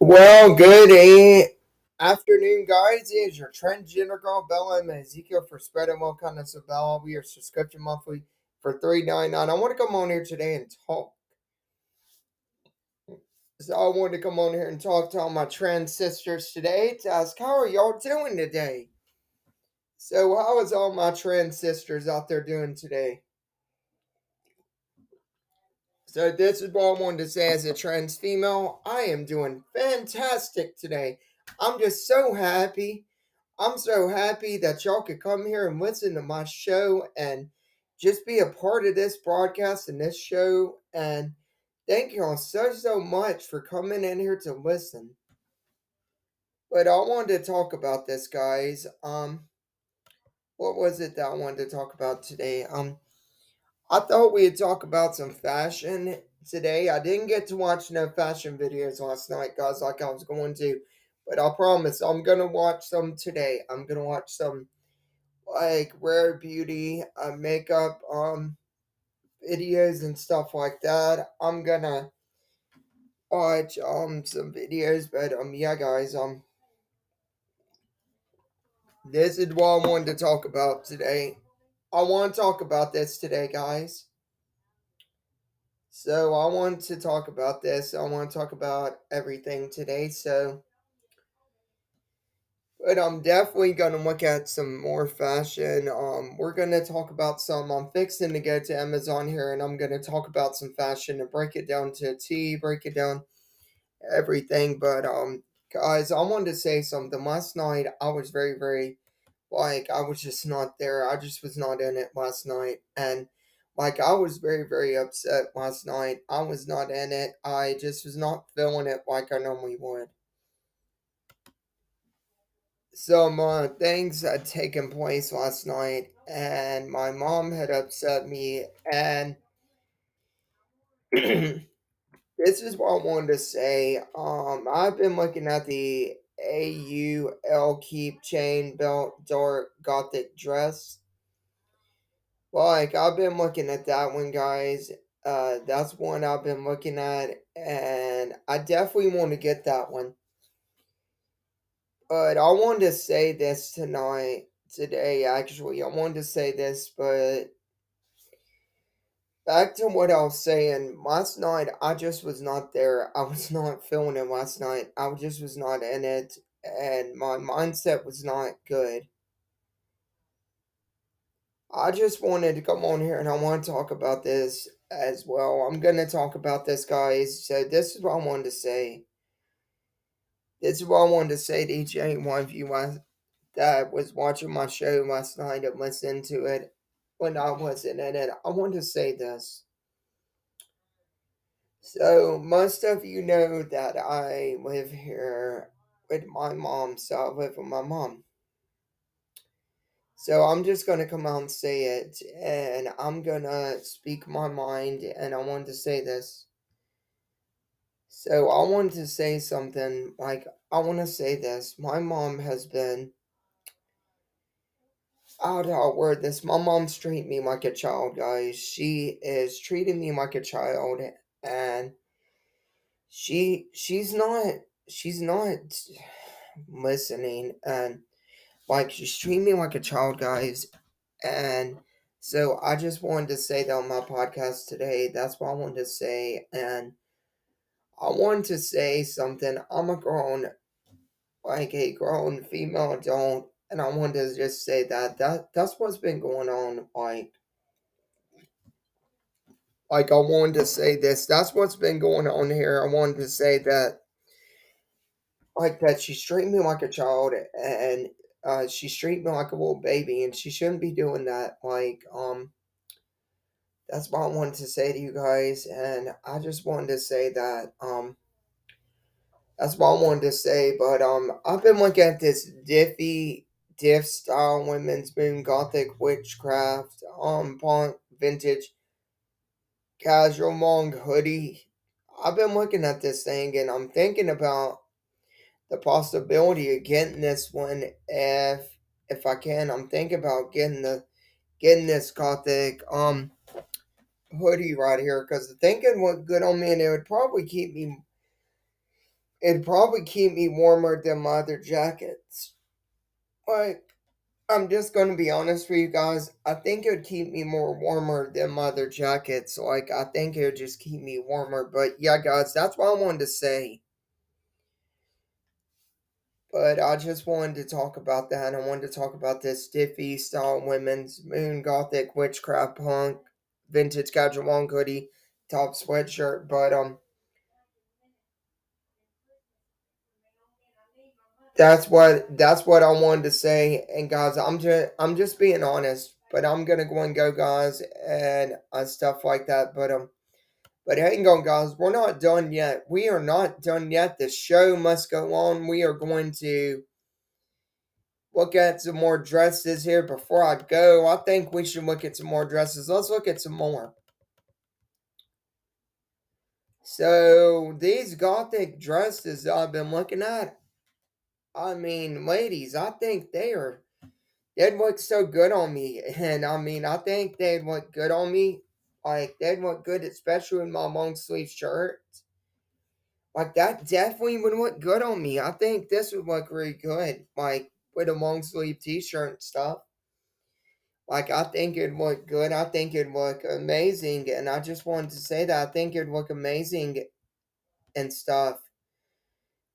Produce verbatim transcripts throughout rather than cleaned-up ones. Well, good eh? afternoon, guys. It is your transgender girl, Bella, and Ezekiel for spreading well kindness of Bella. We are subscription monthly for three ninety-nine. I want to come on here today and talk. So I wanted to come on here and talk to all my trans sisters today to ask, how are y'all doing today? So how is all my trans sisters out there doing today? So this is what I wanted to say as a trans female. I am doing fantastic today. I'm just so happy. I'm so happy that y'all could come here and listen to my show and just be a part of this broadcast and this show. And thank y'all so, so much for coming in here to listen. But I wanted to talk about this, guys. Um, what was it that I wanted to talk about today? Um, I thought we'd talk about some fashion today. I didn't get to watch no fashion videos last night, guys, like I was going to. But I promise, I'm going to watch some today. I'm going to watch some, like, rare beauty, uh, makeup, um, videos and stuff like that. I'm going to watch, um, some videos. But, um, yeah, guys, um, this is what I wanted to talk about today. I want to talk about this today, guys. So, I want to talk about this. I want to talk about everything today, so. But I'm definitely going to look at some more fashion. Um, we're going to talk about some. I'm fixing to go to Amazon here, and I'm going to talk about some fashion and break it down to a T, break it down everything. But, um, guys, I wanted to say something. Last night, I was very, very... Like, I was just not there. I just was not in it last night. And, like, I was very, very upset last night. I was not in it. I just was not feeling it like I normally would. Some uh, things had taken place last night. And my mom had upset me. And this is what I wanted to say. Um, I've been looking at the A U L keep chain belt dark gothic dress. Like, I've been looking at that one, guys. Uh, that's one I've been looking at, and I definitely want to get that one. But I wanted to say this tonight, today actually. I wanted to say this, but back to what I was saying, last night, I just was not there. I was not feeling it last night. I just was not in it, and my mindset was not good. I just wanted to come on here, and I want to talk about this as well. I'm going to talk about this, guys. So this is what I wanted to say. This is what I wanted to say to each and every one of you that was watching my show last night and listening to it. When I wasn't in it, I want to say this. So, most of you know that I live here with my mom, so I live with my mom. So, I'm just going to come out and say it, and I'm going to speak my mind, and I want to say this. So, I want to say something, like, I want to say this. My mom has been... How do I word this? My mom's treating me like a child, guys. She is treating me like a child, and she she's not she's not listening, and like she's treating me like a child, guys. And so I just wanted to say that on my podcast today. That's what I wanted to say, and I wanted to say something. I'm a grown, like a grown female adult. And I wanted to just say that, that that's what's been going on, like, like I wanted to say this, that's what's been going on here. I wanted to say that, like, that she's treating me like a child, and uh, she's treating me like a little baby, and she shouldn't be doing that, like, um, that's what I wanted to say to you guys, and I just wanted to say that, um, that's what I wanted to say, but, um, I've been looking at this Diffie, Diff style women's moon gothic witchcraft um punk vintage casual long hoodie. I've been looking at this thing, and I'm thinking about the possibility of getting this one if if I can. I'm thinking about getting the getting this gothic um hoodie right here because the thinking would good on me, and it would probably keep me. It'd probably keep me warmer than my other jackets. Like, I'm just going to be honest with you guys. I think it would keep me more warmer than my other jackets. Like, I think it would just keep me warmer. But, yeah, guys, that's what I wanted to say. But I just wanted to talk about that. I wanted to talk about this Stiffy Style Women's Moon Gothic Witchcraft Punk Vintage Gadget Long Hoodie Top Sweatshirt. But, um... That's what that's what I wanted to say, and guys, I'm just I'm just being honest, but I'm gonna go and go, guys, and uh, stuff like that. But um, but hang on, guys, we're not done yet. We are not done yet. The show must go on. We are going to look at some more dresses here. Before I go, I think we should look at some more dresses. Let's look at some more. So these gothic dresses that I've been looking at. I mean, ladies, I think they are, they'd look so good on me. And, I mean, I think they'd look good on me. Like, they'd look good, especially in my long-sleeve shirt. Like, that definitely would look good on me. I think this would look really good, like, with a long-sleeve t-shirt and stuff. Like, I think it'd look good. I think it'd look amazing. And I just wanted to say that. I think it'd look amazing and stuff.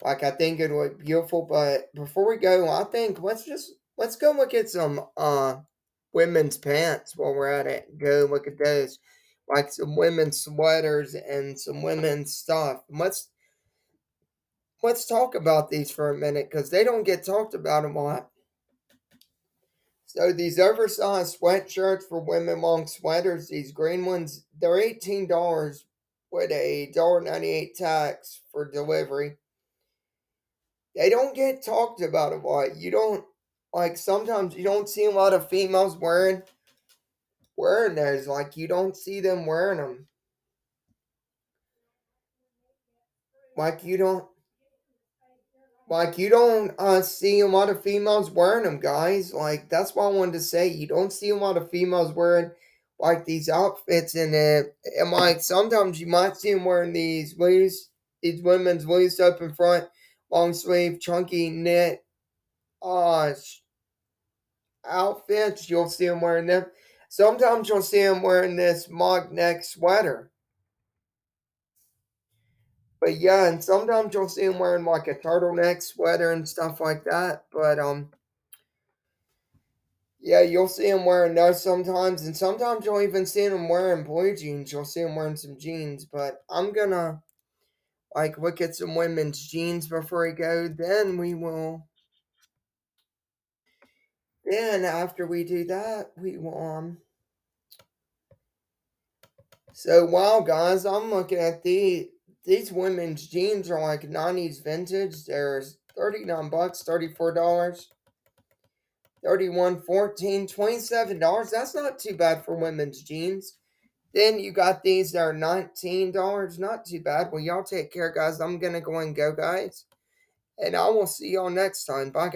Like, I think it would look beautiful, but before we go, I think let's just, let's go look at some uh women's pants while we're at it. Go look at those. Like, some women's sweaters and some women's stuff. Let's, let's talk about these for a minute, because they don't get talked about a lot. So, these oversized sweatshirts for women, long sweaters, these green ones, they're eighteen dollars with a one dollar ninety-eight tax for delivery. They don't get talked about a lot. You don't, like, sometimes you don't see a lot of females wearing, wearing those. Like, you don't see them wearing them. Like, you don't, like, you don't uh, see a lot of females wearing them, guys. Like, that's what I wanted to say. You don't see a lot of females wearing, like, these outfits in it. And, like, sometimes you might see them wearing these loose, these women's loose up in front. Long sleeve, chunky knit uh, outfits. You'll see them wearing them. Sometimes you'll see them wearing this mock neck sweater. But yeah, and sometimes you'll see them wearing like a turtleneck sweater and stuff like that. But um, yeah, you'll see them wearing those sometimes. And sometimes you'll even see them wearing blue jeans. You'll see them wearing some jeans. But I'm gonna... like, look at some women's jeans before we go. Then we will... Then, after we do that, we will... Um... So, wow, guys, I'm looking at the... These women's jeans are, like, nineties vintage. There's thirty-nine bucks, thirty-four dollars, thirty-one, fourteen, twenty-seven dollars. That's not too bad for women's jeans. Then you got these that are nineteen dollars. Not too bad. Well, y'all take care, guys. I'm going to go and go, guys. And I will see y'all next time. Bye, guys.